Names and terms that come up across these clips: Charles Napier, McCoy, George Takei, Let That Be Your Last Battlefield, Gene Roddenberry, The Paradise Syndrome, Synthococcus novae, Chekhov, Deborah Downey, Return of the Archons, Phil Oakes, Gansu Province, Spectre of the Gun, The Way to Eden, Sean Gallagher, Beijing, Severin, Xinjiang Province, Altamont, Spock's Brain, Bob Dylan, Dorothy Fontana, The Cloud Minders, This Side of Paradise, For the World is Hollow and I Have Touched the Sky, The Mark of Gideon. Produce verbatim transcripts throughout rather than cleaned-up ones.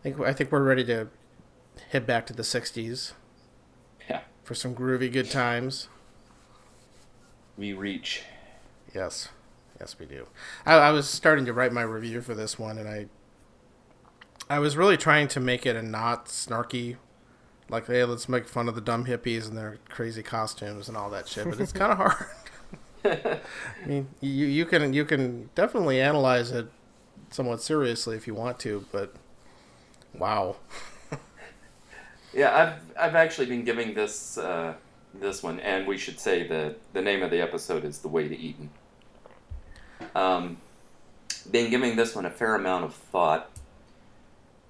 I think, I think we're ready to head back to the sixties. Yeah. For some groovy good times. We reach. Yes. Yes, we do. I, I was starting to write my review for this one, and I I was really trying to make it a not snarky, like, hey, let's make fun of the dumb hippies and their crazy costumes and all that shit, but it's kind of hard. I mean, you you can you can definitely analyze it somewhat seriously if you want to, but wow. Yeah, I've I've actually been giving this uh, this one, and we should say the the name of the episode is The Way to Eden. Um, been giving this one a fair amount of thought.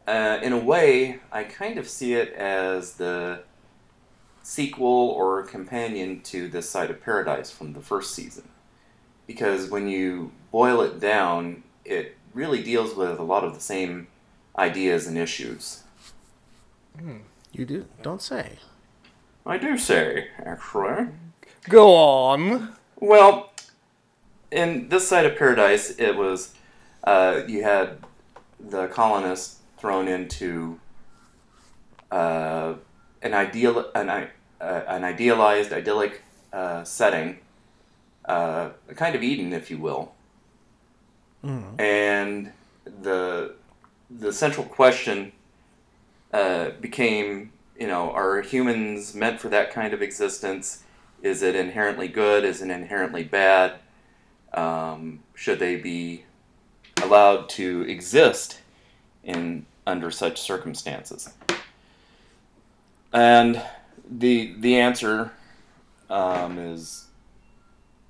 Uh, in a way, I kind of see it as the sequel or companion to This Side of Paradise from the first season. Because when you boil it down, it really deals with a lot of the same ideas and issues. Mm, you do? Don't say. I do say, actually. Go on. Well, in This Side of Paradise, it was, uh, you had the colonists thrown into uh, an ideal, an, uh, an idealized, idyllic uh, setting, uh, a kind of Eden, if you will. Mm. And the the central question uh, became, you know, are humans meant for that kind of existence? Is it inherently good? Is it inherently bad? Um, should they be allowed to exist in under such circumstances? And the the answer um, is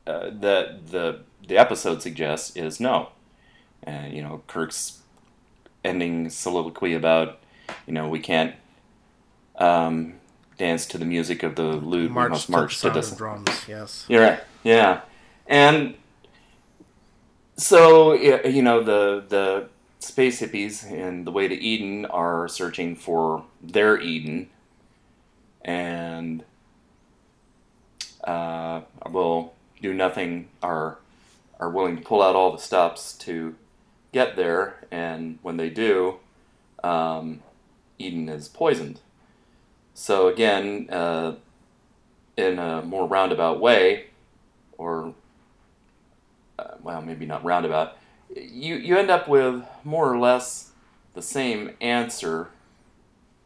uh, that the the episode suggests is no. And uh, you know, Kirk's ending soliloquy about, you know, we can't um, dance to the music of the lute, march we must march to the sound of drums. Yes, you're right. Yeah, and so you know the the. Space hippies in The Way to Eden are searching for their Eden, and uh, will do nothing, are, are willing to pull out all the stops to get there, and when they do, um, Eden is poisoned. So again, uh, in a more roundabout way, or, uh, well, maybe not roundabout, You you end up with more or less the same answer,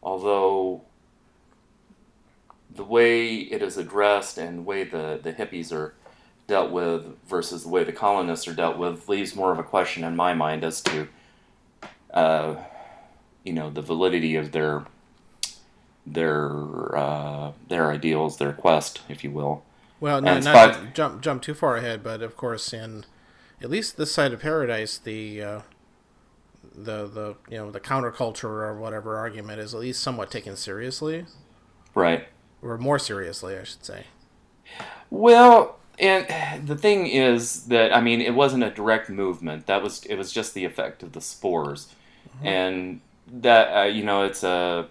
although the way it is addressed and the way the, the hippies are dealt with versus the way the colonists are dealt with leaves more of a question in my mind as to, uh, you know, the validity of their their uh, their ideals, their quest, if you will. Well, no, not to jump jump too far ahead, but of course in. At least This Side of Paradise, the uh, the the you know the counterculture or whatever argument is at least somewhat taken seriously, right? Or more seriously, I should say. Well, and the thing is that I mean, it wasn't a direct movement. That was it was just the effect of the spores, mm-hmm. and that uh, you know it's a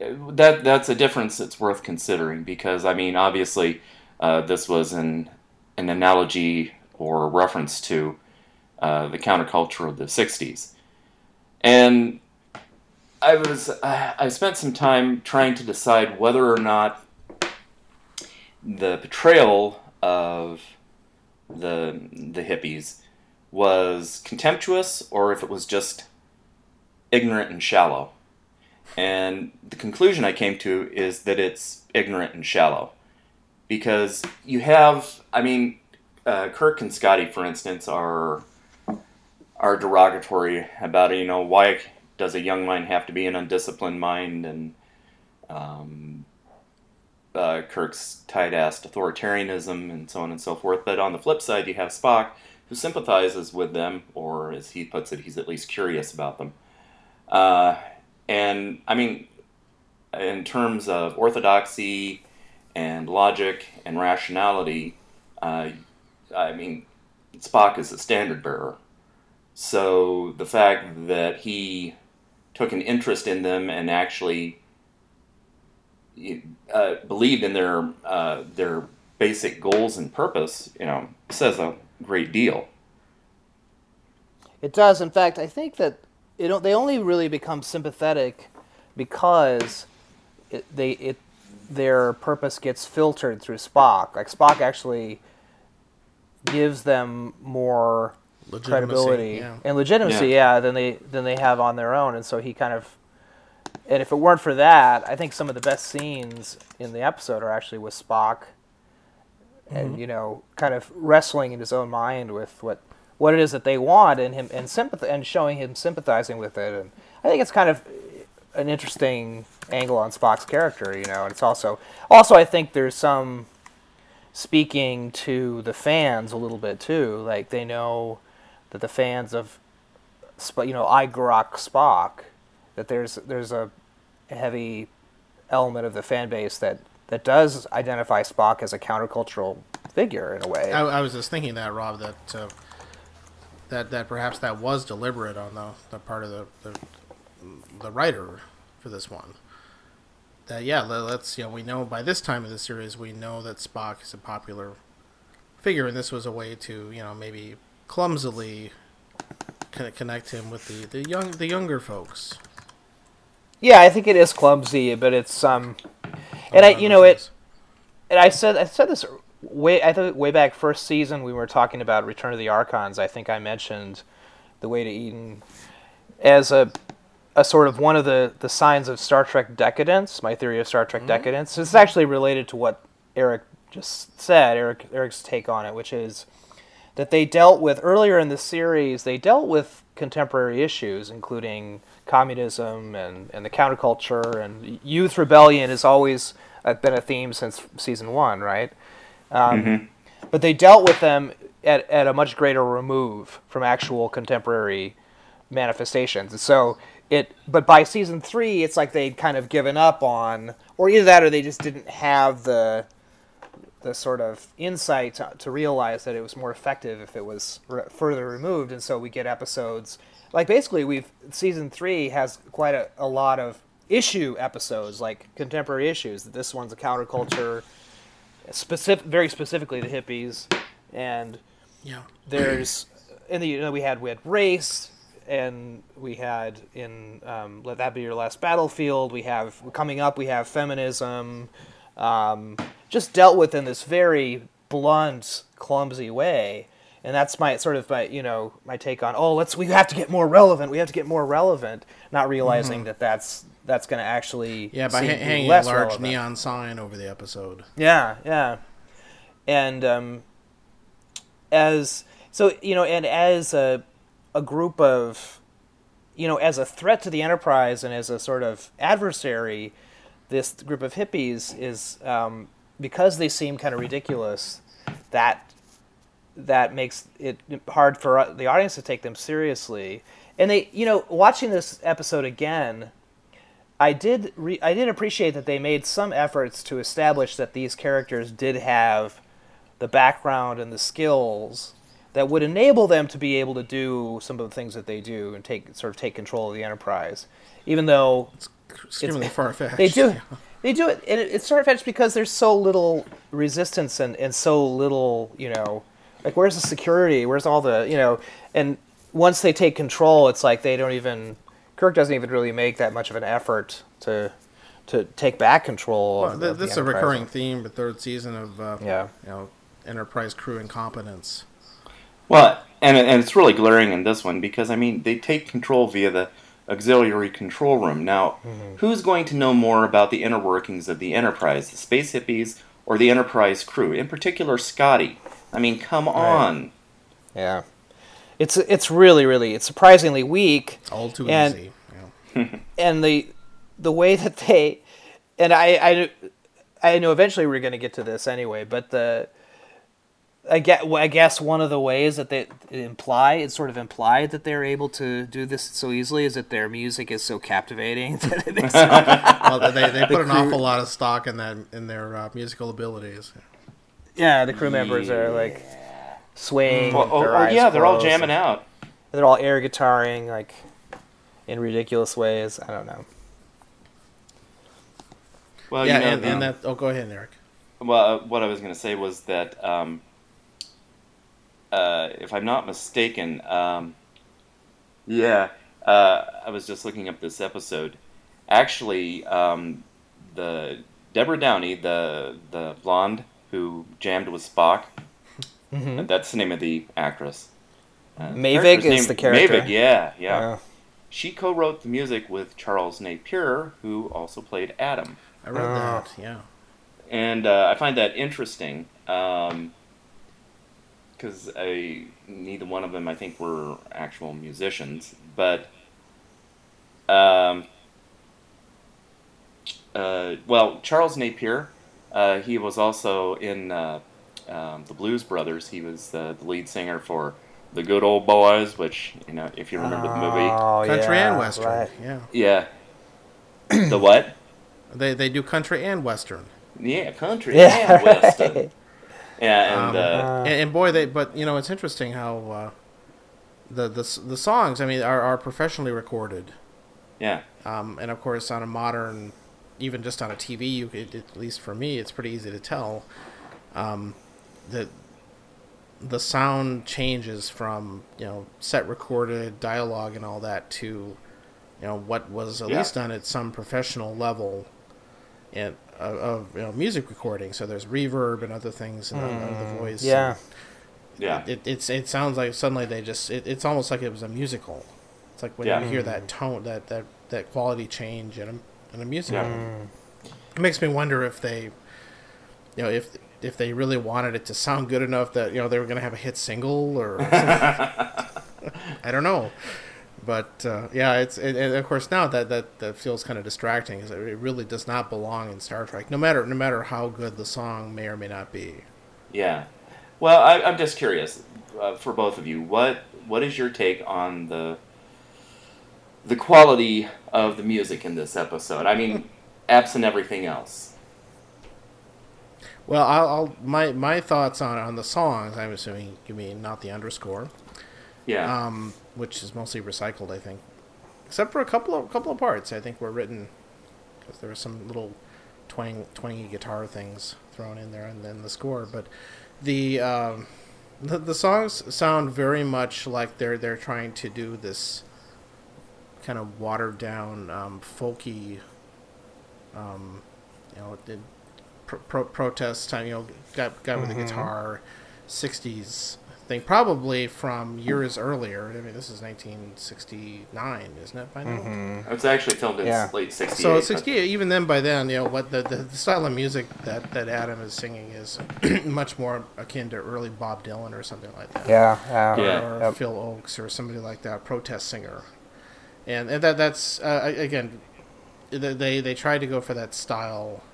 that that's a difference that's worth considering because I mean, obviously, uh, this was an an analogy or reference to uh, the counterculture of the sixties. And I was, I, I spent some time trying to decide whether or not the portrayal of the, the hippies was contemptuous or if it was just ignorant and shallow. And the conclusion I came to is that it's ignorant and shallow. Because you have, I mean, uh, Kirk and Scotty, for instance, are are derogatory about, you know, why does a young mind have to be an undisciplined mind? And um, uh, Kirk's tight-assed authoritarianism and so on and so forth. But on the flip side, you have Spock, who sympathizes with them, or as he puts it, he's at least curious about them. Uh, and, I mean, in terms of orthodoxy and logic and rationality, uh, I mean, Spock is a standard bearer. So the fact that he took an interest in them and actually uh, believed in their uh, their basic goals and purpose, you know, says a great deal. It does. In fact, I think that it don't, they only really become sympathetic because it, they it their purpose gets filtered through Spock. Like Spock actually gives them more credibility yeah. and legitimacy, yeah. yeah, than they than they have on their own. And so he kind of, and if it weren't for that, I think some of the best scenes in the episode are actually with Spock, mm-hmm. and you know, kind of wrestling in his own mind with what. what it is that they want, and him and sympath- and showing him sympathizing with it, and I think it's kind of an interesting angle on Spock's character, you know. And it's also, also I think there's some speaking to the fans a little bit too, like they know that the fans of, you know, I grok Spock, that there's there's a heavy element of the fan base that, that does identify Spock as a countercultural figure in a way. I, I was just thinking that, Rob, that. Uh... That that perhaps that was deliberate on the, the part of the, the the writer for this one. That yeah, let's you know we know by this time of the series we know that Spock is a popular figure, and this was a way to you know maybe clumsily kind of connect him with the, the young the younger folks. Yeah, I think it is clumsy, but it's um, and I, I you know it, and I said I said this. Way I think way back first season we were talking about Return of the Archons. I think I mentioned The Way to Eden as a a sort of one of the, the signs of Star Trek decadence. My theory of Star Trek mm-hmm. decadence. It's actually related to what Eric just said. Eric Eric's take on it, which is that they dealt with earlier in the series. They dealt with contemporary issues, including communism and, and the counterculture and youth rebellion has always been a theme since season one, right? Um, mm-hmm. But they dealt with them at, at a much greater remove from actual contemporary manifestations. And so it, but by season three, it's like they'd kind of given up on, or either that, or they just didn't have the the sort of insight to, to realize that it was more effective if it was re- further removed. And so we get episodes like basically we've season three has quite a, a lot of issue episodes, like contemporary issues. This one's a counterculture. Specific, very specifically the hippies, and yeah. there's in the you know we had we had race, and we had in um, Let That Be Your Last Battlefield. We have coming up. We have feminism, um, just dealt with in this very blunt, clumsy way, and that's my sort of my you know my take on oh let's we have to get more relevant. We have to get more relevant, not realizing mm-hmm. that that's. That's going to actually yeah by hanging a large relevant. neon sign over the episode. Yeah, yeah, and um, as so you know, and as a a group of you know, as a threat to the Enterprise and as a sort of adversary, this group of hippies is um, because they seem kind of ridiculous. That that makes it hard for the audience to take them seriously, and they you know watching this episode again. I did re- I did appreciate that they made some efforts to establish that these characters did have the background and the skills that would enable them to be able to do some of the things that they do and take sort of take control of the Enterprise, even though it's extremely far-fetched. They do, yeah. they do it, and it, it's far-fetched because there's so little resistance and, and so little, you know, like where's the security? Where's all the, you know, and once they take control, it's like they don't even. Kirk doesn't even really make that much of an effort to to take back control. Well, of, th- of this is a recurring theme the third season of uh, yeah. you know, Enterprise crew incompetence. Well, and and it's really glaring in this one because I mean they take control via the auxiliary control room. Now, mm-hmm. who's going to know more about the inner workings of the Enterprise, the space hippies, or the Enterprise crew? In particular, Scotty. I mean, come right. on. Yeah. It's it's really really it's surprisingly weak. It's all too and, easy. Yeah. and the the way that they and I I, I know eventually we're going to get to this anyway, but the I guess, I guess one of the ways that they imply it's sort of implied that they're able to do this so easily is that their music is so captivating that it makes well, they they put the an crew, awful lot of stock in that in their uh, musical abilities. Yeah, the crew members yeah. are like. Swing. Well, oh, oh yeah, they're all jamming out. They're all air guitaring, like in ridiculous ways. I don't know. Well, yeah, you know, and, and that. Oh, go ahead, Eric. Well, uh, what I was going to say was that, um, uh, if I'm not mistaken, um, yeah, uh, I was just looking up this episode. Actually, um, the Deborah Downey, the the blonde who jammed with Spock, mm-hmm. that's the name of the actress. Uh, Mavic is the character. Mavic, yeah, yeah. Wow. She co-wrote the music with Charles Napier, who also played Adam. I read oh. that, yeah. And uh, I find that interesting, um, because I, neither one of them, I think, were actual musicians. But, um, uh, well, Charles Napier, uh, he was also in uh, um, the Blues Brothers. He was uh, the lead singer for The Good Old Boys, which, you know, if you remember oh, the movie. Country yeah, and Western, right. yeah. Yeah. The what? They they do country and Western. Yeah, country yeah. and Western. Yeah, and, um, uh, and and boy, they but you know it's interesting how uh, the the the songs I mean are, are professionally recorded. Yeah. Um, and of course, on a modern, even just on a T V, you could, at least for me, it's pretty easy to tell um, that the sound changes from you know set recorded dialogue and all that to you know what was at yeah. least done at some professional level. And of, of you know, music recording, so there's reverb and other things and mm, the voice. Yeah, yeah. It, it it's it sounds like suddenly they just it, it's almost like it was a musical. It's like when yeah. you hear that tone, that, that, that quality change in a in a musical. Yeah. It makes me wonder if they, you know, if if they really wanted it to sound good enough that you know they were going to have a hit single or something. I don't know. But uh, yeah, it's it, and of course now that, that, that feels kind of distracting because it really does not belong in Star Trek. No matter no matter how good the song may or may not be. Yeah, well, I, I'm just curious uh, for both of you. What what is your take on the the quality of the music in this episode? I mean, absent everything else. Well, I'll, I'll my my thoughts on on the songs. I'm assuming you mean not the underscore. Yeah. Um, which is mostly recycled, I think, except for a couple of couple of parts. I think were written because there were some little twang, twangy guitar things thrown in there, and then the score. But the, um, the the songs sound very much like they're they're trying to do this kind of watered down um, folky, um, you know, pro- pro- protest time. You know, guy, guy with mm-hmm. a guitar, sixties. Thing, probably from years earlier. I mean, this is nineteen sixty-nine, isn't it? By now, mm-hmm. it's actually filmed in yeah. late sixty-eight. So sixty-eight, even then, by then, you know, what the, the, the style of music that, that Adam is singing is much more akin to early Bob Dylan or something like that. Yeah, uh, or, yeah. or yep. Phil Oakes or somebody like that, protest singer. And, and that that's uh, again, they they tried to go for that style.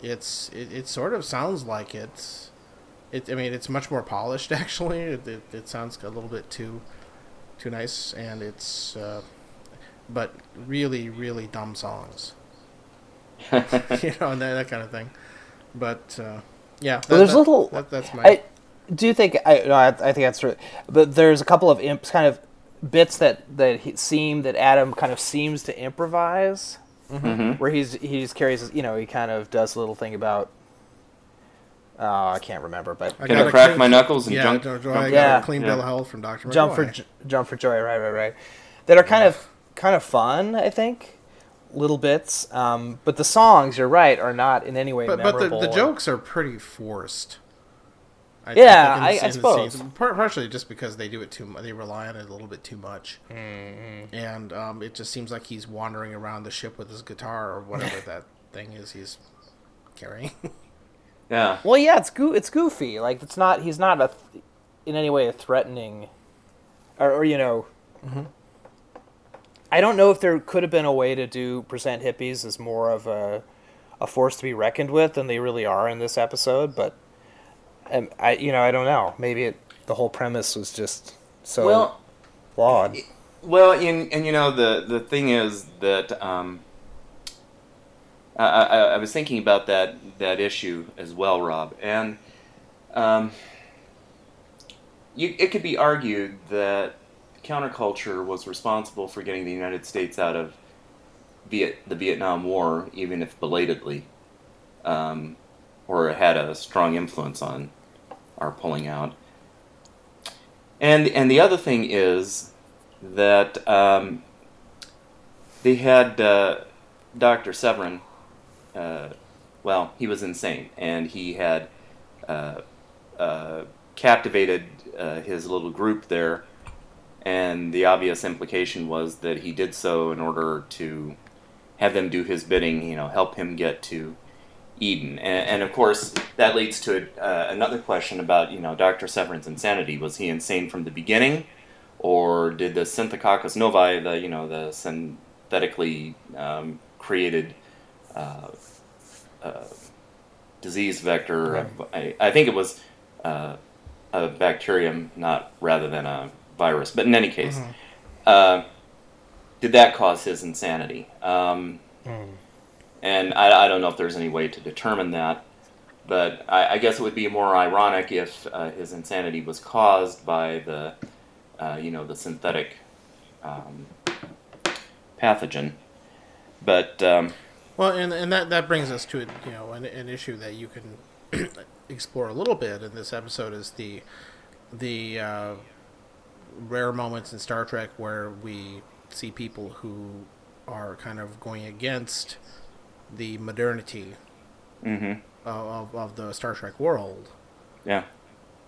It's it, it sort of sounds like it's. It, I mean, it's much more polished, actually. It, it, it sounds a little bit too too nice, and it's... Uh, but really, really dumb songs. you know, and that, that kind of thing. But, uh, yeah. That, well, there's that, little... That, that's my... I do think... I, no, I, I think that's true. But there's a couple of imps kind of bits that, that he, seem... That Adam kind of seems to improvise. Mm-hmm. Where he's he just carries... You know, he kind of does a little thing about... Oh, I can't remember, but... I gotta crack clean, my knuckles and yeah, jump... I gotta yeah, clean yeah. Bill of Health from Doctor McCoy. Jump for, jump for joy, right, right, right. That are kind yeah. of kind of fun, I think. Little bits. Um, but the songs, you're right, are not in any way but, memorable. But the, the jokes are pretty forced. I, yeah, I, I, I suppose. Partially just because they do it too much. They rely on it a little bit too much. Mm-hmm. And um, it just seems like he's wandering around the ship with his guitar or whatever that thing is he's carrying. Yeah. Well, yeah, it's goo- it's goofy. Like it's not. He's not a, th- in any way a threatening, or, or you know. Mm-hmm. I don't know if there could have been a way to do Present Hippies as more of a, a force to be reckoned with than they really are in this episode. But, um, I you know I don't know. Maybe it, the whole premise was just so well, flawed. It, well, and and you know the the thing is that. Um, I, I, I was thinking about that that issue as well, Rob, and um, you, it could be argued that counterculture was responsible for getting the United States out of Viet, the Vietnam War, even if belatedly, um, or had a strong influence on our pulling out. And and the other thing is that um, they had uh, Doctor Severin. Uh, well, he was insane, and he had uh, uh, captivated uh, his little group there. And the obvious implication was that he did so in order to have them do his bidding, you know, help him get to Eden. And, and of course, that leads to a, uh, another question about, you know, Doctor Severin's insanity. Was he insane from the beginning, or did the Synthococcus novae, the, you know, the synthetically um, created uh, uh, disease vector? Right. I, I think it was uh, a bacterium, not rather than a virus. But in any case, mm-hmm. uh, did that cause his insanity? Um, mm. And I, I don't know if there's any way to determine that, but I, I guess it would be more ironic if uh, his insanity was caused by the, uh, you know, the synthetic um, pathogen. But um, well, and and that, that brings us to you know an, an issue that you can explore a little bit in this episode is the the. Uh, rare moments in Star Trek where we see people who are kind of going against the modernity mm-hmm. of, of the Star Trek world. Yeah.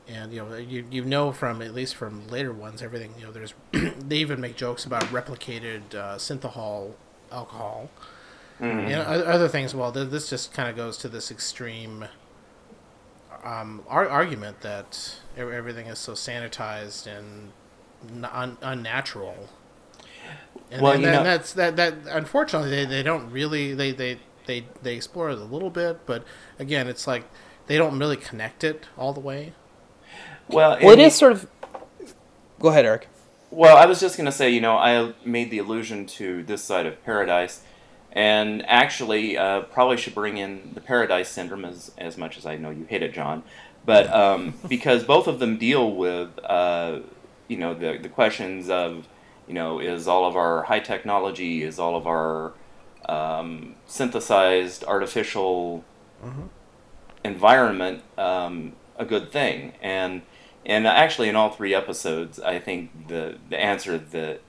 And, you know, you, you know from, at least from later ones, everything, you know, there's, they even make jokes about replicated uh, synthahol alcohol mm-hmm. and other things. Well, this just kind of goes to this extreme um, ar- argument that everything is so sanitized and Un- unnatural. And, well, and, you know, and that's that. That unfortunately, they, they don't really they, they, they, they explore it a little bit, but again, it's like they don't really connect it all the way. Well, well it is sort of. Go ahead, Eric. Well, I was just going to say, you know, I made the allusion to This Side of Paradise, and actually, uh, probably should bring in The Paradise Syndrome as as much as I know you hate it, John, but um, because both of them deal with. Uh, You know, the the questions of, you know, is all of our high technology, is all of our um, synthesized artificial mm-hmm. environment um, a good thing? And and actually, in all three episodes, I think the, the answer that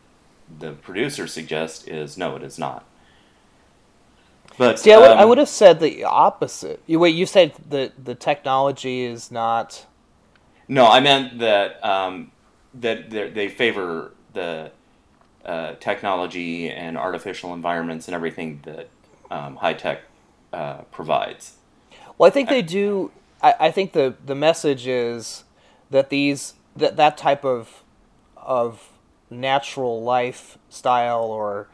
the producer suggests is no, it is not. But see, I would, um, I would have said the opposite. You, wait, you said the, the technology is not... No, I meant that... Um, that they favor the uh, technology and artificial environments and everything that um, high-tech uh, provides. Well, I think they do... I, I think the, the message is that these that, that type of of natural lifestyle or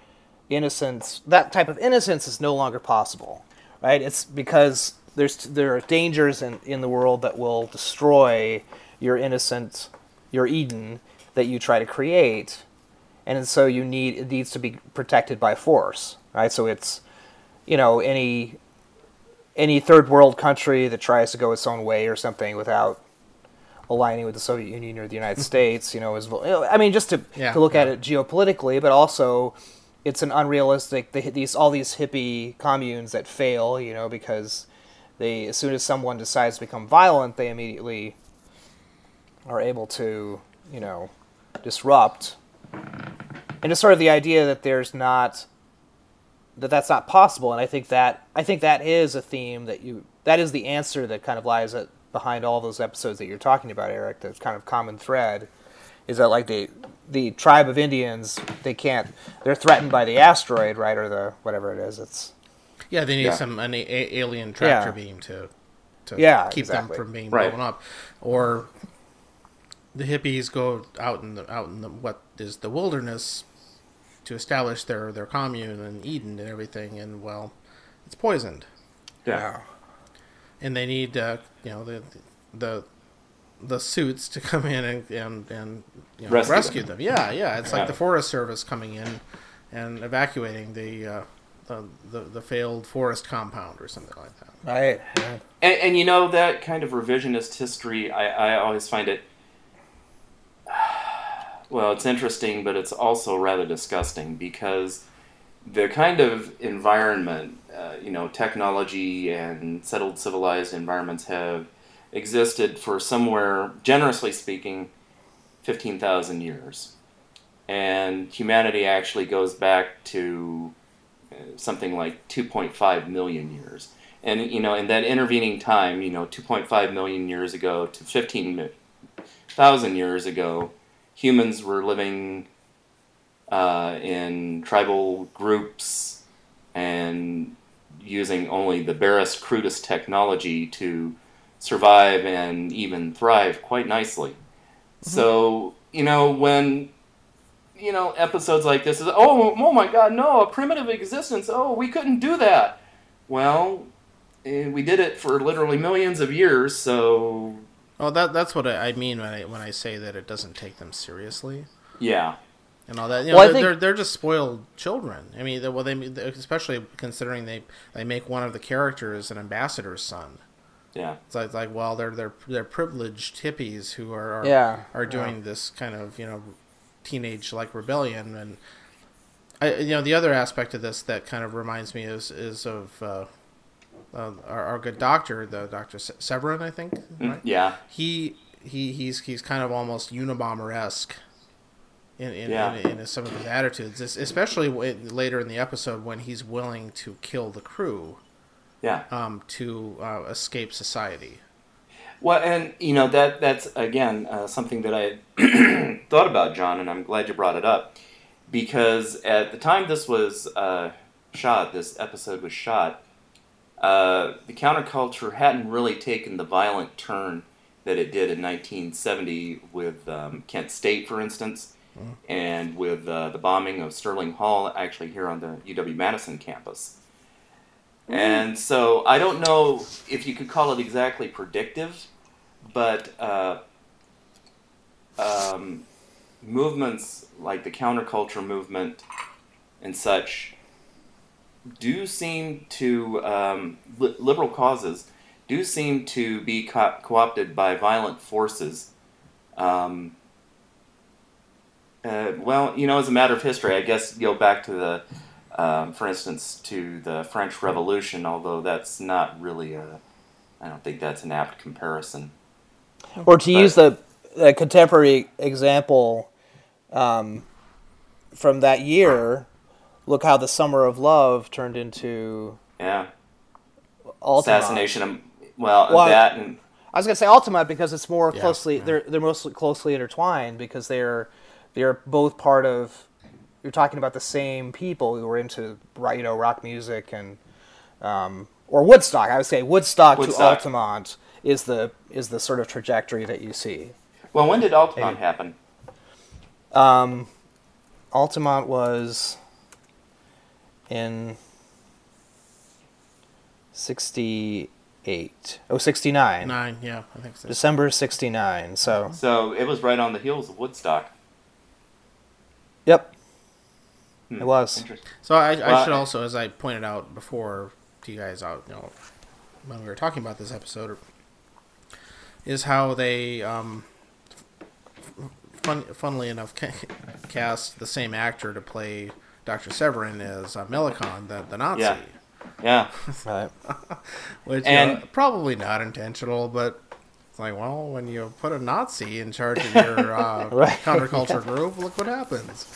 innocence, that type of innocence is no longer possible, right? It's because there's there are dangers in, in the world that will destroy your innocent... your Eden that you try to create, and so you need it needs to be protected by force, right? So it's, you know, any any third world country that tries to go its own way or something without aligning with the Soviet Union or the United States, you know, is I mean, just to, yeah, to look yeah. at it geopolitically, but also it's an unrealistic they, these all these hippie communes that fail, you know, because they as soon as someone decides to become violent, they immediately are able to, you know, disrupt. And just sort of the idea that there's not, that that's not possible. And I think that, I think that is a theme that you, that is the answer that kind of lies at, behind all those episodes that you're talking about, Eric, that's kind of common thread, is that like the, the tribe of Indians, they can't, they're threatened by the asteroid, right, or the, whatever it is, it's... Yeah, they need yeah. some an a- alien tractor yeah. beam to, to yeah, keep exactly. them from being blown right. up. Or... The hippies go out in the out in the, what is the wilderness to establish their, their commune and Eden and everything, and well, it's poisoned. Yeah. And they need uh, you know the the the suits to come in and and, and you know, rescue, rescue them. them. Yeah, yeah. It's yeah. like the Forest Service coming in and evacuating the, uh, the the the failed forest compound or something like that. Right. Yeah. And, and you know that kind of revisionist history, I, I always find it. Well, it's interesting, but it's also rather disgusting because the kind of environment, uh, you know, technology and settled civilized environments have existed for somewhere, generously speaking, fifteen thousand years. and humanity actually goes back to something like two point five million years. And, you know, in that intervening time, you know, two point five million years ago to fifteen thousand years ago, humans were living uh, in tribal groups and using only the barest, crudest technology to survive and even thrive quite nicely. Mm-hmm. So, you know, when... you know, episodes like this is, oh, oh my God, no, a primitive existence, oh, we couldn't do that. Well, we did it for literally millions of years, so... Oh, that that's what I mean when I when I say that it doesn't take them seriously. Yeah. And all that. You know, well, they're, think... they're, they're just spoiled children. I mean, well, they especially considering they, they make one of the characters an ambassador's son. Yeah. It's like, like well, they're, they're, they're privileged hippies who are, are, yeah. are doing yeah. this kind of, you know... teenage like rebellion. And I, you know, the other aspect of this that kind of reminds me is is of uh, uh our, our good doctor, the Doctor Severin, I think, right? Yeah, he he he's he's kind of almost Unabomber-esque in in, yeah. in, in some of his attitudes, especially later in the episode when he's willing to kill the crew yeah um to uh, escape society. Well, and, you know, that that's, again, uh, something that I had thought about, John, and I'm glad you brought it up, because at the time this was uh, shot, this episode was shot, uh, the counterculture hadn't really taken the violent turn that it did in nineteen seventy with um, Kent State, for instance, mm. and with uh, the bombing of Sterling Hall, actually here on the U W-Madison campus. Mm. And so I don't know if you could call it exactly predictive, but uh, um, movements like the counterculture movement and such do seem to, um, li- liberal causes, do seem to be co- co-opted by violent forces. Um, uh, well, you know, as a matter of history, I guess go back to the, um, for instance, to the French Revolution, although that's not really a... I don't think that's an apt comparison. Or to but. use the, the contemporary example um, from that year, look how the Summer of Love turned into... Yeah. Altamont. Assassination of... Well, well that and... I was going to say Altamont because it's more yeah, closely... Yeah. They're they're mostly closely intertwined because they're they're both part of... You're talking about the same people who were into, you know, rock music and... Um, Or Woodstock, I would say Woodstock, Woodstock to Altamont is the is the sort of trajectory that you see. Well, when did Altamont hey. happen? Um, Altamont was in sixty-eight. Oh, sixty-nine. Nine, yeah, I think so. December sixty-nine, so... So it was right on the heels of Woodstock. Yep. Hmm. It was. So I, I well, should also, as I pointed out before... to you guys out, you know, when we were talking about this episode, is how they, um, fun, funnily enough, cast the same actor to play Doctor Severin as uh, Melikon, the, the Nazi. Yeah, yeah. Right. Which and, uh, probably not intentional, but it's like, well, when you put a Nazi in charge of your uh, right. counterculture group, look what happens.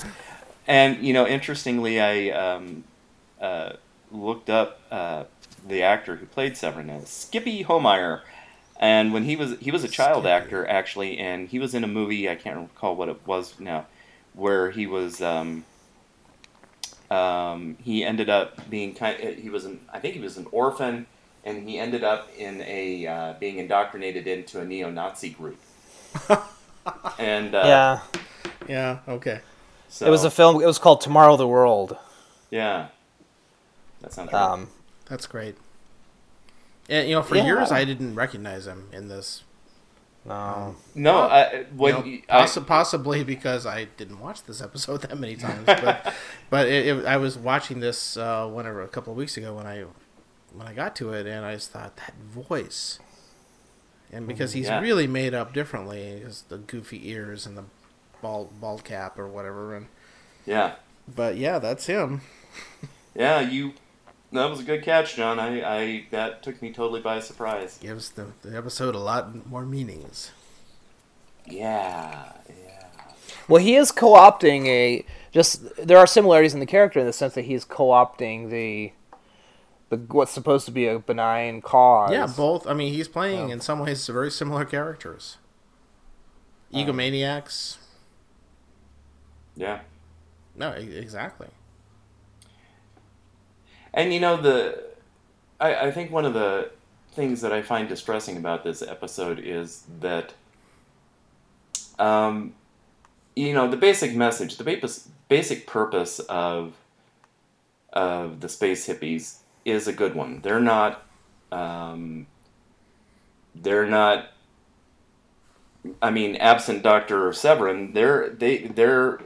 And you know, interestingly, I um, uh. looked up uh, the actor who played Severin as Skippy Homeyer, and when he was he was a child Skippy. actor actually, and he was in a movie I can't recall what it was now, where he was um, um, he ended up being kind of, he was an, I think he was an orphan, and he ended up in a uh, being indoctrinated into a neo-Nazi group. and uh, yeah, yeah, okay. So it was a film. It was called Tomorrow the World. Yeah. That sounds right. Um, That's great. And, you know, for yeah. years I didn't recognize him in this. No. Um, no, I, when, you know, you, I, poss- possibly because I didn't watch this episode that many times. But, but it, it, I was watching this uh, whenever a couple of weeks ago when I when I got to it, and I just thought, that voice. And because he's yeah. really made up differently, just the goofy ears and the bald bald cap or whatever. And yeah. But yeah, that's him. yeah, you. That was a good catch, John. I, I that took me totally by surprise. Gives the, the episode a lot more meanings. Yeah, yeah. Well, he is co-opting a... Just there are similarities in the character in the sense that he's co-opting the... The, what's supposed to be a benign cause. Yeah, both. I mean, he's playing, yeah. in some ways, very similar characters. Egomaniacs. Um, yeah. No, exactly. And, you know, the I, I think one of the things that I find distressing about this episode is that, um, you know, the basic message, the basic purpose of of the space hippies is a good one. They're not, um, they're not. I mean, absent Doctor Severin, they're they they're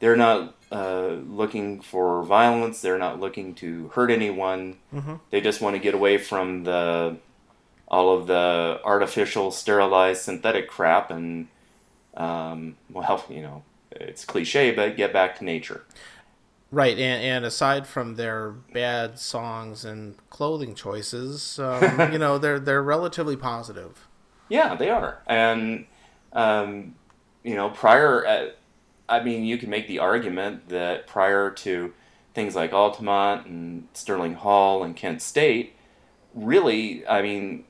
they're not uh, looking for violence. They're not looking to hurt anyone. Mm-hmm. They just want to get away from the all of the artificial, sterilized, synthetic crap, and um, well, you know, it's cliche, but get back to nature. Right, and, and aside from their bad songs and clothing choices, um, you know, they're they're relatively positive. Yeah, they are. And, um, you know, prior, uh, I mean, you can make the argument that prior to things like Altamont and Sterling Hall and Kent State, really, I mean,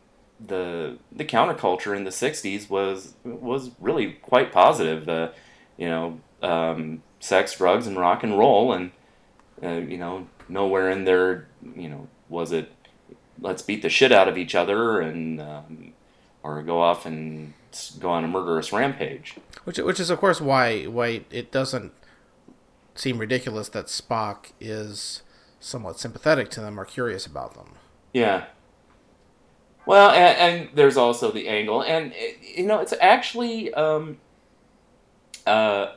the the counterculture in the sixties was, was really quite positive. Uh, you know, um... sex, drugs, and rock and roll, and, uh, you know, nowhere in there, you know, was it, let's beat the shit out of each other, and, um, or go off and go on a murderous rampage. Which which is, of course, why why it doesn't seem ridiculous that Spock is somewhat sympathetic to them or curious about them. Yeah. Well, and, and there's also the angle, and, you know, it's actually, um, uh,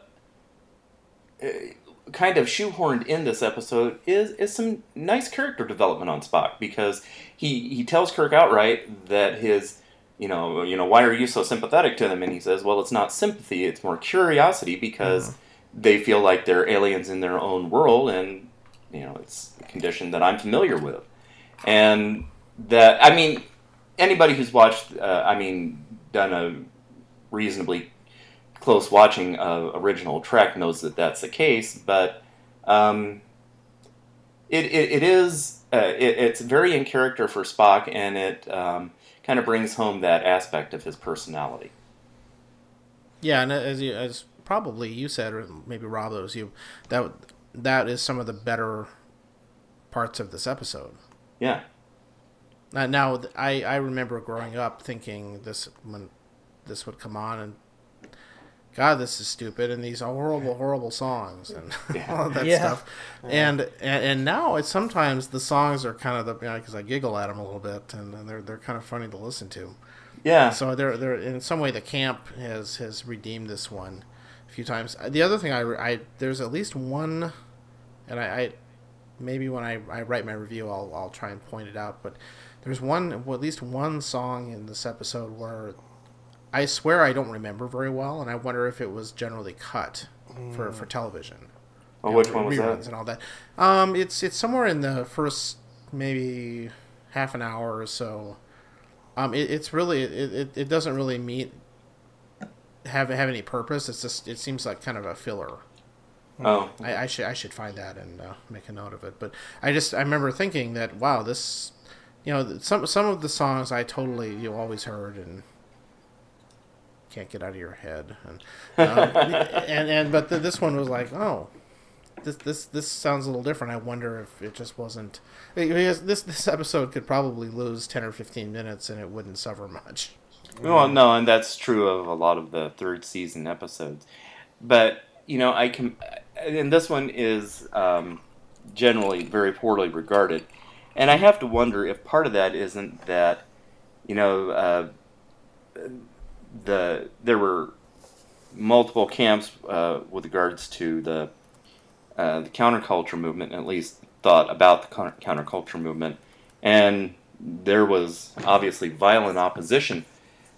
kind of shoehorned in this episode is is some nice character development on Spock, because he, he tells Kirk outright that his, you know, you know, why are you so sympathetic to them? And he says, well, it's not sympathy, it's more curiosity, because mm-hmm. they feel like they're aliens in their own world, and, you know, it's a condition that I'm familiar with. And that, I mean, anybody who's watched, uh, I mean, done a reasonably close watching of original Trek knows that that's the case, but um, it, it it is uh, it, it's very in character for Spock, and it um, kind of brings home that aspect of his personality. Yeah, and as you, as probably you said, or maybe Rob, it was you, that that is some of the better parts of this episode. Yeah. Now, now I I remember growing up thinking this when this would come on and, God, this is stupid, and these horrible, horrible songs, and yeah. all of that yeah. stuff. Yeah. And, and and now it's sometimes the songs are kind of the, because you know, I giggle at them a little bit, and, and they're they're kind of funny to listen to. Yeah. So they're they're in some way the camp has, has redeemed this one a few times. The other thing I, I there's at least one, and I, I maybe when I, I write my review I'll I'll try and point it out, but there's one well, at least one song in this episode where I swear I don't remember very well, and I wonder if it was generally cut for, for television. Oh, you know, which one was that? And all that. Um, it's it's somewhere in the first maybe half an hour or so. Um, it, it's really it, it, it doesn't really meet have have any purpose. It's just it seems like kind of a filler. Oh, I, I should I should find that and uh, make a note of it. But I just I remember thinking that wow, this, you know, some some of the songs I totally you always heard and can't get out of your head, and um, and, and but the, this one was like, oh, this this this sounds a little different. I wonder if it just wasn't. Because this this episode could probably lose ten or fifteen minutes, and it wouldn't suffer much. Well, no, and that's true of a lot of the third season episodes. But you know, I can, and this one is um, generally very poorly regarded, and I have to wonder if part of that isn't that, you know. Uh, The there were multiple camps uh, with regards to the uh, the counterculture movement, at least thought about the counterculture movement, and there was obviously violent opposition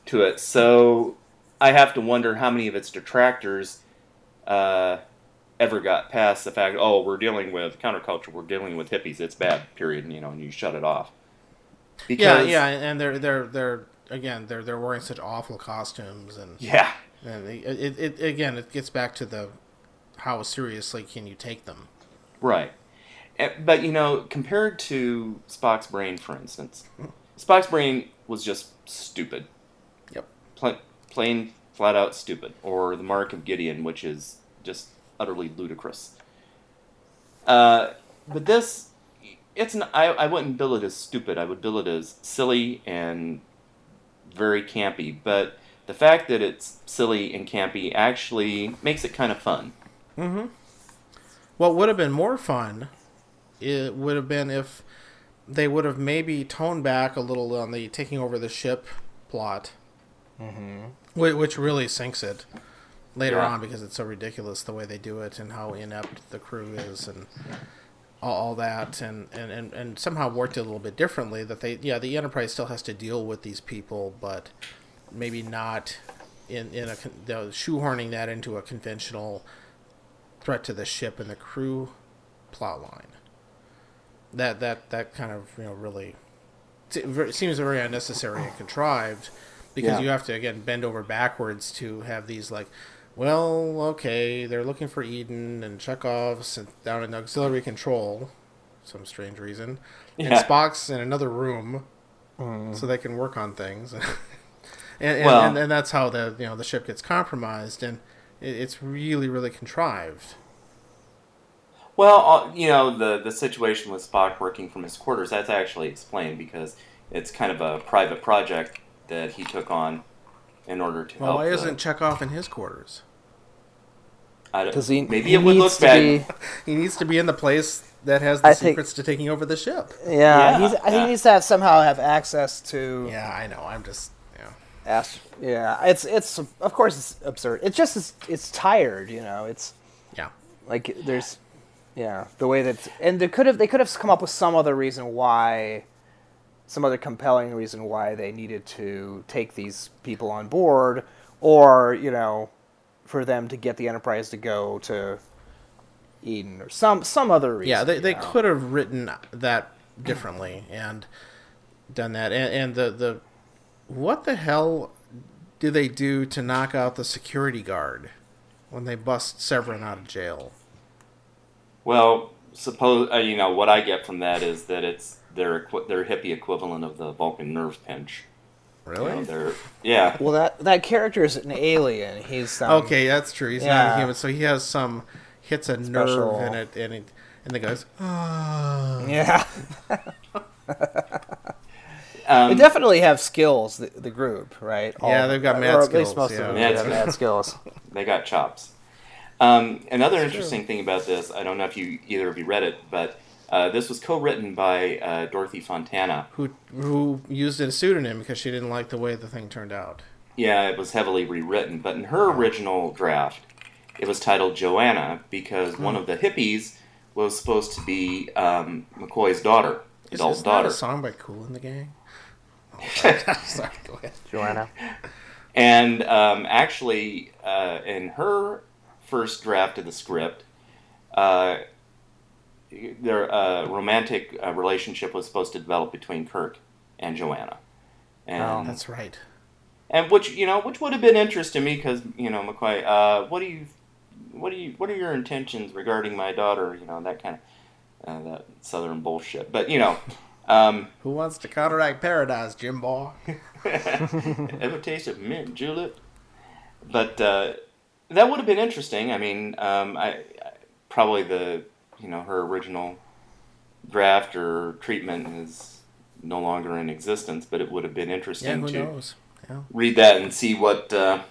to it. So I have to wonder how many of its detractors uh, ever got past the fact, oh, we're dealing with counterculture, we're dealing with hippies, it's bad, period, you know, and you shut it off. Because, yeah, yeah, and they're they're they're. Again, they're they're wearing such awful costumes and yeah, And it, it, it again, it gets back to the how seriously can you take them, right? But you know, compared to Spock's Brain, for instance, Spock's Brain was just stupid. Yep. Pl- plain, flat out stupid. Or The Mark of Gideon, which is just utterly ludicrous. Uh, but this, it's an, I, I wouldn't bill it as stupid. I would bill it as silly and very campy. But the fact that it's silly and campy actually makes it kind of fun. Mm-hmm. What would have been more fun, it would have been if they would have maybe toned back a little on the taking over the ship plot, mm-hmm. which really sinks it later yeah. on because it's so ridiculous the way they do it and how inept the crew is and all that, and, and, and, and somehow worked it a little bit differently. That they yeah the Enterprise still has to deal with these people, but maybe not in in a shoehorning that into a conventional threat to the ship and the crew plot line. That that that kind of, you know, really seems very unnecessary and contrived because yeah. you have to, again, bend over backwards to have these, like, well, okay, they're looking for Eden and Chekhov's and down in auxiliary control, some strange reason, yeah. and Spock's in another room mm. so they can work on things. and, and, well, and and that's how the you know the ship gets compromised, and it, it's really, really contrived. Well, you know, the, the situation with Spock working from his quarters, that's actually explained because it's kind of a private project that he took on in order to well, help. Well, why the... isn't Chekhov in his quarters? I don't, he, maybe he it would look bad. Be... He needs to be in the place that has the I secrets think... to taking over the ship. Yeah, yeah. He's, I think he needs to have, somehow have access to... Yeah, I know, I'm just... Yeah, ast- yeah it's, it's of course it's absurd. It's just, it's, it's tired, you know, it's... Yeah. Like, there's... Yeah, the way that, and they could have they could have come up with some other reason why, some other compelling reason why they needed to take these people on board, or, you know, for them to get the Enterprise to go to Eden, or some some other reason. Yeah, they they know. could have written that differently and done that. And, and the the what the hell do they do to knock out the security guard when they bust Severin out of jail? Well, suppose uh, you know what I get from that is that it's their their hippie equivalent of the Vulcan nerve pinch. Really? You know, yeah. Well, that that character is an alien. He's some, okay. That's true. He's yeah. not a human, so he has some hits a Special. nerve in it, and it, and the guys. Oh. Yeah. um, they definitely have skills. The, the group, right? All yeah, they've got mad or skills. At least most yeah. of them mad, have mad skills. They got chops. Um, another That's interesting true. thing about this, I don't know if you either of you read it, but uh, this was co-written by uh, Dorothy Fontana. Who who used a pseudonym because she didn't like the way the thing turned out. Yeah, it was heavily rewritten, but in her original draft, it was titled Joanna because hmm. one of the hippies was supposed to be um, McCoy's daughter, is, adult is daughter. Is that a song by Kool and the Gang? Oh, sorry, go ahead. Joanna. And um, actually, uh, in her... first draft of the script, uh, their uh, romantic uh, relationship was supposed to develop between Kirk and Joanna. And, oh, that's right. And which you know, which would have been interesting to me because you know, McCoy, uh, what do you, what do you, what are your intentions regarding my daughter? You know, that kind of uh, that Southern bullshit. But you know, um, who wants to counteract paradise, Jim Boy? Ever taste of mint julep? But. Uh, That would have been interesting. I mean, um, I, I probably the you know her original draft or treatment is no longer in existence, but it would have been interesting yeah, to yeah. read that and see what. Uh...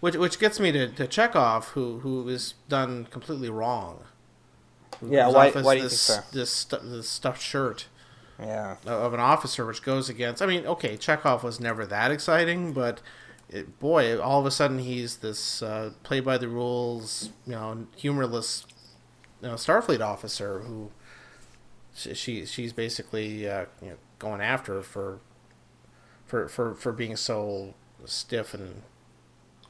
Which which gets me to, to Chekhov, who who is done completely wrong. Who yeah, why? Why do this, you think so? This stu- this stuffed shirt. Yeah. Of an officer, which goes against. I mean, okay, Chekhov was never that exciting, but. It, boy, all of a sudden he's this uh, play-by-the-rules, you know, humorless, you know, Starfleet officer who she, she she's basically uh, you know, going after for for for for being so stiff and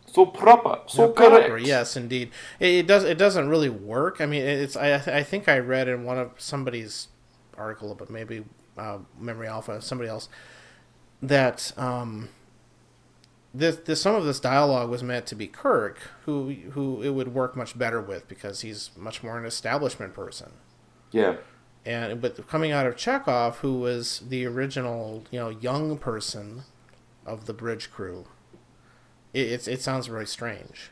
so proper, so no, correct. Proper. Yes, indeed. It, it does it doesn't really work. I mean, it's I I think I read in one of somebody's article, but maybe uh, Memory Alpha, somebody else, that. Um, this, this some of this dialogue was meant to be Kirk, who who it would work much better with because he's much more an establishment person. Yeah. And but coming out of Chekhov, who was the original, you know, young person of the bridge crew, it it's, it sounds very strange.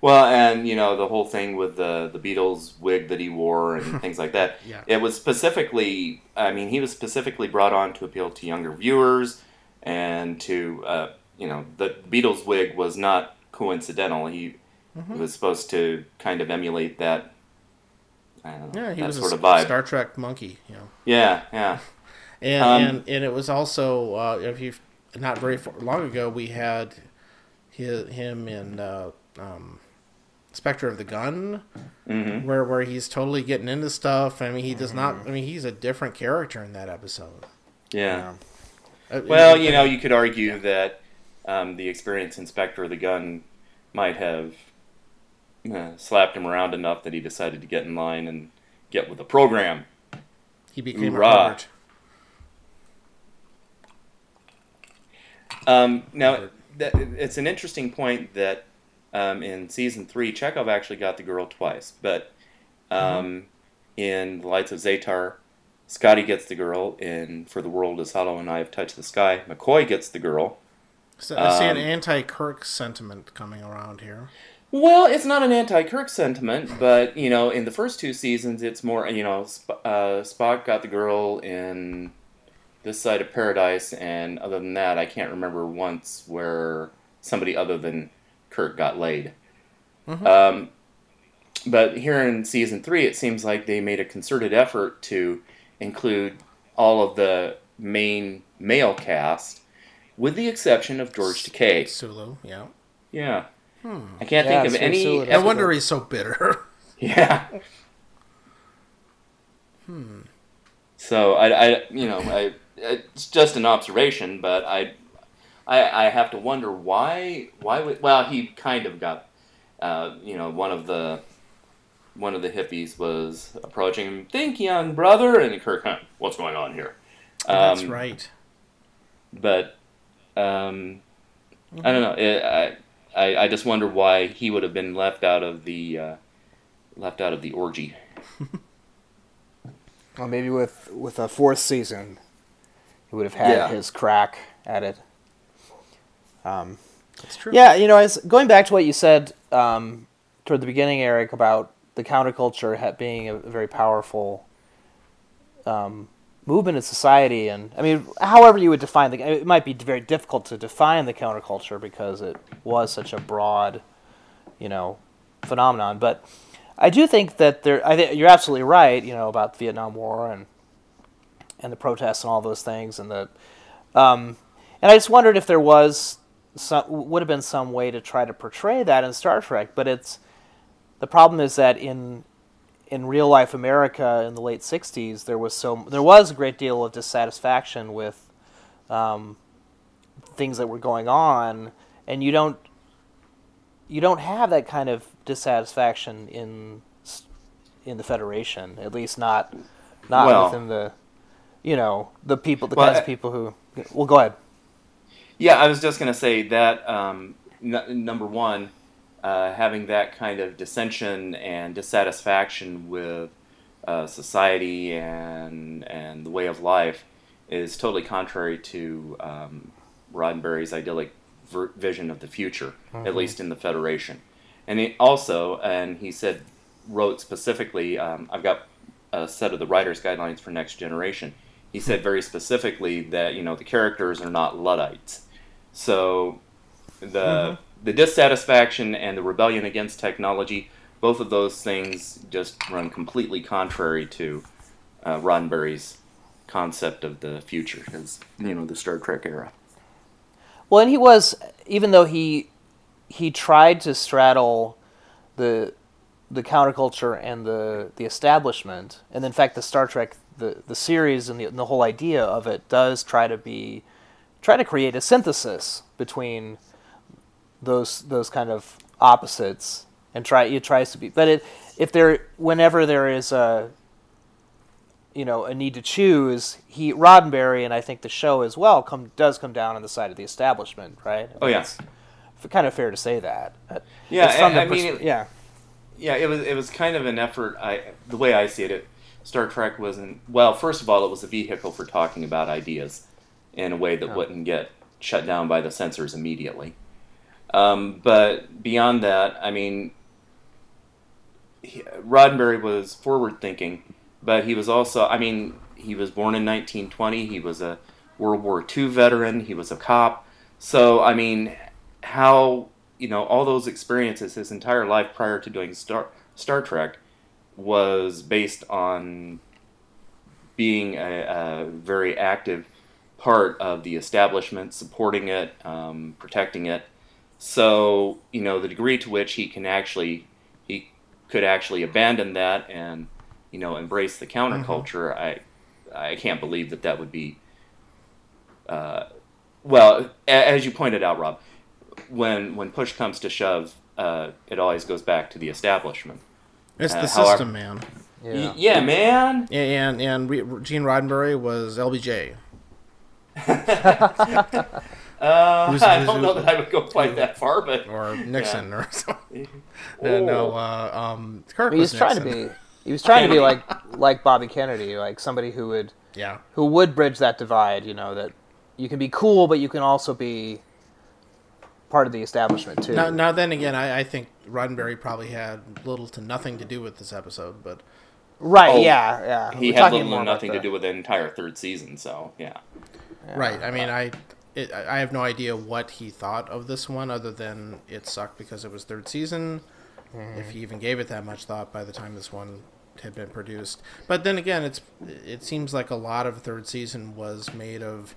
Well, and you know the whole thing with the the Beatles wig that he wore and things like that. Yeah. It was specifically, I mean, he was specifically brought on to appeal to younger viewers and to uh, you know the Beatles wig was not coincidental. He, mm-hmm. he was supposed to kind of emulate that. I don't know, yeah, he that was sort a of vibe. Star Trek monkey, you know. Yeah, yeah. and, um, and and it was also uh, if you not very far, long ago we had his, him in uh, um, Spectre of the Gun, mm-hmm. where where he's totally getting into stuff. I mean, he does mm-hmm. not. I mean, he's a different character in that episode. Yeah. You know? Well, it, it, you know, you could argue yeah. that um, the experience in Spectre of the Gun might have. Uh, slapped him around enough that he decided to get in line and get with the program. He became Hoorah. a Robert. Um, now, that, it's an interesting point that um, in season three, Chekhov actually got the girl twice, but um, mm-hmm. in The Lights of Zatar, Scotty gets the girl. In For the World is Hollow and I Have Touched the Sky, McCoy gets the girl. So I um, see an anti-Kirk sentiment coming around here. Well, it's not an anti-Kirk sentiment, but, you know, in the first two seasons, it's more, you know, Sp- uh, Spock got the girl in This Side of Paradise, and other than that, I can't remember once where somebody other than Kirk got laid. Mm-hmm. Um, but here in season three, it seems like they made a concerted effort to include all of the main male cast, with the exception of George S- Takei. Sulu, yeah. Yeah. Hmm. I can't yeah, think of any... No wonder he's so bitter. Yeah. Hmm. So, I, I, you know, I, it's just an observation, but I, I, I have to wonder why, why would... Well, he kind of got, uh, you know, one of the, one of the hippies was approaching him, think, young brother, and Kirk, huh, what's going on here? Um, That's right. But, um, mm-hmm. I don't know, it, I... I, I just wonder why he would have been left out of the uh, left out of the orgy. Well, maybe with with a fourth season, he would have had yeah. his crack at it. Um, That's true. Yeah, you know, as going back to what you said um, toward the beginning, Eric, about the counterculture being a very powerful um, movement in society, and I mean, however you would define the, it might be very difficult to define the counterculture because it was such a broad, you know, phenomenon. But I do think that there, I think you're absolutely right, you know, about the Vietnam War and and the protests and all those things, and the, um, and I just wondered if there was some, would have been some way to try to portray that in Star Trek. But it's the problem is that in in real life America in the late sixties, there was so there was a great deal of dissatisfaction with um, things that were going on, and you don't you don't have that kind of dissatisfaction in in the Federation, at least not not well, within the you know the people the well, kinds I, of people who well go ahead. Yeah, I was just going to say that um, n- number one. Uh, having that kind of dissension and dissatisfaction with uh, society and and the way of life is totally contrary to um, Roddenberry's idyllic ver- vision of the future, mm-hmm. at least in the Federation. And it also, and he said, wrote specifically, um, I've got a set of the writer's guidelines for Next Generation. He said very specifically that, you know, the characters are not Luddites. So the... Mm-hmm. The dissatisfaction and the rebellion against technology, both of those things just run completely contrary to uh, Roddenberry's concept of the future, as you know, the Star Trek era. Well, and he was, even though he he tried to straddle the the counterculture and the the establishment, and in fact, the Star Trek the the series and the, and the whole idea of it does try to be try to create a synthesis between. Those those kind of opposites, and try it tries to be, but it if there whenever there is a you know a need to choose, he Roddenberry and I think the show as well come does come down on the side of the establishment, right? I mean, oh yes, yeah. kind of fair to say that. Yeah, it's from I, the I pers- mean, it, yeah, yeah. It was it was kind of an effort. I the way I see it, it Star Trek wasn't well. First of all, it was a vehicle for talking about ideas in a way that oh. wouldn't get shut down by the censors immediately. Um, but beyond that, I mean, he, Roddenberry was forward-thinking, but he was also, I mean, he was born in nineteen twenty, he was a World War Two veteran, he was a cop, so, I mean, how, you know, all those experiences, his entire life prior to doing Star, Star Trek, was based on being a, a very active part of the establishment, supporting it, um, protecting it. So, you know, the degree to which he can actually, he could actually abandon that and, you know, embrace the counterculture, mm-hmm. I I can't believe that that would be, uh, well, a- as you pointed out, Rob, when when push comes to shove, uh, it always goes back to the establishment. It's uh, the however, system, man. Yeah, y- yeah man. And, and we, Gene Roddenberry was L B J. Uh, who's, who's, I don't know that I would go quite that far, but or Nixon yeah. or something. Oh. No, uh, um, Kirk he was, was trying to be. He was trying to be like like Bobby Kennedy, like somebody who would yeah who would bridge that divide. You know that you can be cool, but you can also be part of the establishment too. Now, now then again, I, I think Roddenberry probably had little to nothing to do with this episode, but right, oh, yeah, yeah, he We're had little to nothing the... to do with the entire third season. So yeah, yeah. right. I mean, I. It, I have no idea what he thought of this one, other than it sucked because it was third season. Mm. If he even gave it that much thought by the time this one had been produced. But then again, it's it seems like a lot of third season was made of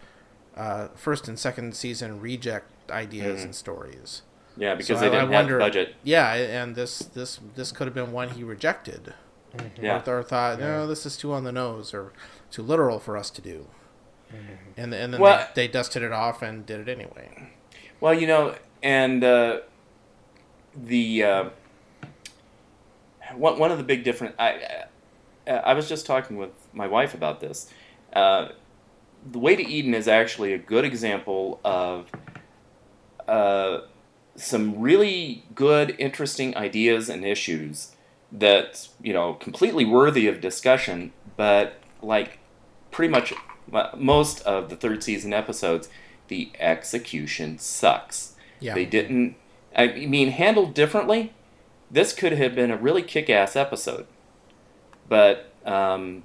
uh, first and second season reject ideas mm. and stories. Yeah, because so they I, didn't I wonder, have budget. Yeah, and this this this could have been one he rejected. Mm-hmm. Yeah, or thought, no, this is too on the nose or too literal for us to do. And, and then well, they, they dusted it off and did it anyway. Well, you know, and uh, the uh, one one of the big difference. I I was just talking with my wife about this. Uh, The Way to Eden is actually a good example of uh, some really good, interesting ideas and issues that you know completely worthy of discussion, but like pretty much. Most of the third season episodes, the execution sucks. Yeah. They didn't, I mean, handled differently, this could have been a really kick-ass episode. But, um,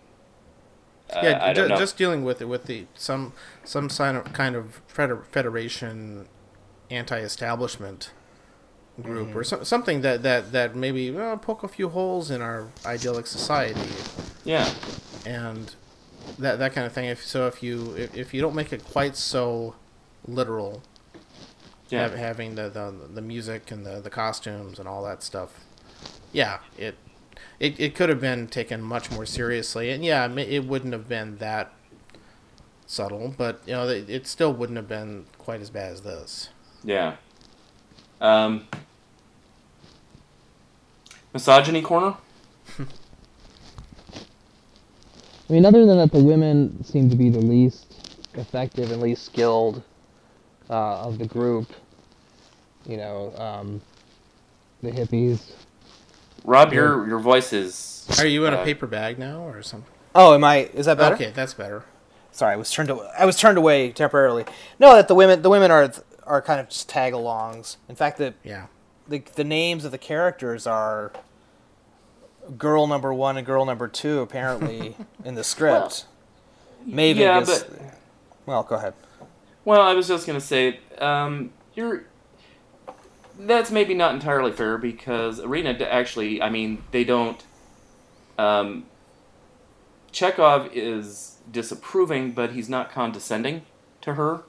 yeah, I, I don't know. Just dealing with it, with the some some sign of kind of Federation anti-establishment group mm-hmm. or so, something that, that, that maybe well, poke a few holes in our idyllic society. Yeah. And... That that kind of thing. If so, if you if, if you don't make it quite so literal, yeah. have, having the, the the music and the, the costumes and all that stuff, yeah, it it it could have been taken much more seriously. And yeah, it wouldn't have been that subtle, but you know, it, it still wouldn't have been quite as bad as this. Yeah. Um. Misogyny corner. I mean, other than that, the women seem to be the least effective and least skilled uh, of the group. You know, um, the hippies. Rob, yeah. your your voice is... Are you in uh, a paper bag now or something? Oh, am I? Is that better? Okay, that's better. Sorry, I was turned. Away, I was turned away temporarily. No, that the women the women are are kind of just tag-alongs. In fact, the yeah. the the names of the characters are. Girl number one and girl number two, apparently, in the script. Well, Maven yeah, is... But, well, go ahead. Well, I was just going to say, um, you're... That's maybe not entirely fair, because Arena actually, I mean, they don't... Um, Chekhov is disapproving, but he's not condescending to her.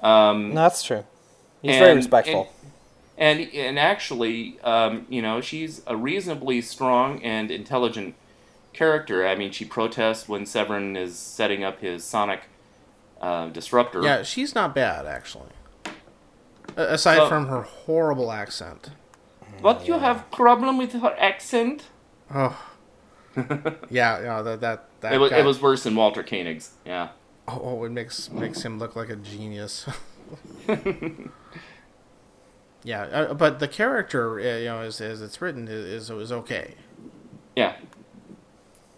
Um, no, that's true. He's and, very respectful. And, And and actually, um, you know, she's a reasonably strong and intelligent character. I mean, she protests when Severin is setting up his sonic uh, disruptor. Yeah, she's not bad, actually. A- aside so, from her horrible accent. But you have problem with her accent? Oh. yeah, yeah, that... that, that it, was, guy... it was worse than Walter Koenig's, yeah. Oh, it makes makes him look like a genius. yeah, uh, but the character, uh, you know, as, as it's written, is is okay. Yeah.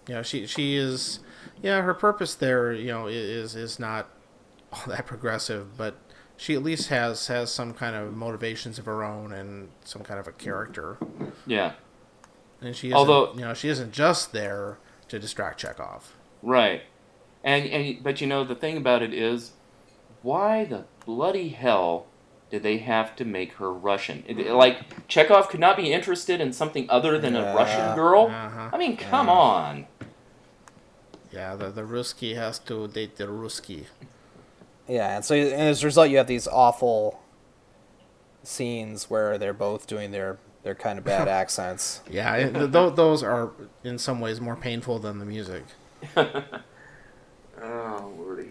You know, she she is, yeah, her purpose there, you know, is is not all that progressive, but she at least has has some kind of motivations of her own and some kind of a character. Yeah. And she, although, you know, she isn't just there to distract Chekhov. Right. And and but you know, the thing about it is, why the bloody hell did they have to make her Russian? It, like, Chekhov could not be interested in something other than yeah. a Russian girl? Uh-huh. I mean, come uh-huh. on. Yeah, the, the Ruski has to date the Ruski. Yeah, and so and as a result, you have these awful scenes where they're both doing their, their kind of bad accents. Yeah, th- those are in some ways more painful than the music. Oh, Lordy.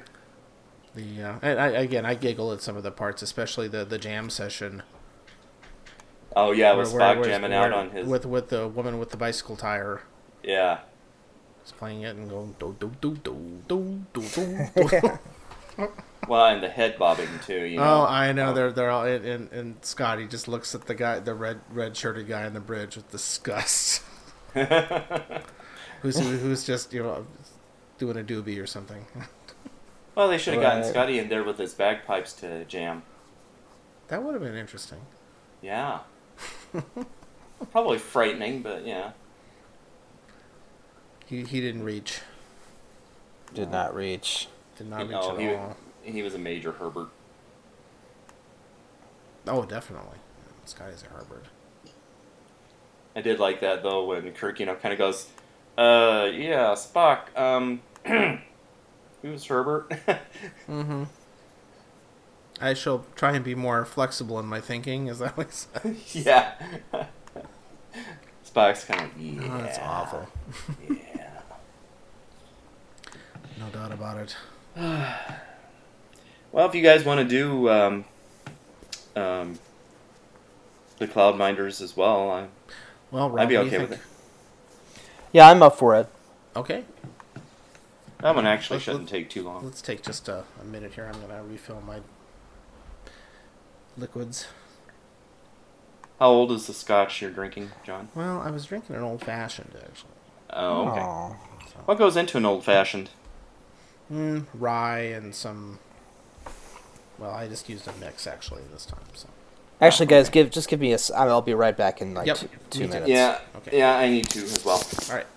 The uh, I, I, again, I giggle at some of the parts, especially the, the jam session. Oh yeah, with where, Spock where, jamming where, out on his with with the woman with the bicycle tire. Yeah, he's playing it and going do do do do do do do. Well, and the head bobbing too. You know? Oh, I know. Oh. They're they're all and, and and Scotty just looks at the guy, the red red shirted guy on the bridge with disgust. who's who's just you know doing a doobie or something. Well, they should have gotten right. Scotty in there with his bagpipes to jam. That would have been interesting. Yeah. Probably frightening, but yeah. He he didn't reach. Did no. not reach. Did not reach no, at he, all. He was a major Herbert. Oh, definitely. Scotty's a Herbert. I did like that, though, when Kirk, you know, kind of goes, uh, yeah, Spock, um... who's Herbert? mm-hmm. I shall try and be more flexible in my thinking, is that what he says? Yeah. Spock's kind of, yeah. Oh, that's awful. yeah. No doubt about it. Well, if you guys want to do um, um, the Cloud Minders as well, I, well Rob, I'd be okay with it. Yeah, I'm up for it. Okay. That one actually let's, shouldn't let's, take too long. Let's take just a, a minute here. I'm going to refill my liquids. How old is the scotch you're drinking, John? Well, I was drinking an old-fashioned, actually. Oh, okay. Aww. What goes into an old-fashioned? Mm, rye and some... Well, I just used a mix, actually, this time. So. Actually, guys, okay. give just give me a... I'll be right back in, like, yep. two, two minutes. Yeah, okay. yeah, I need to as well. All right.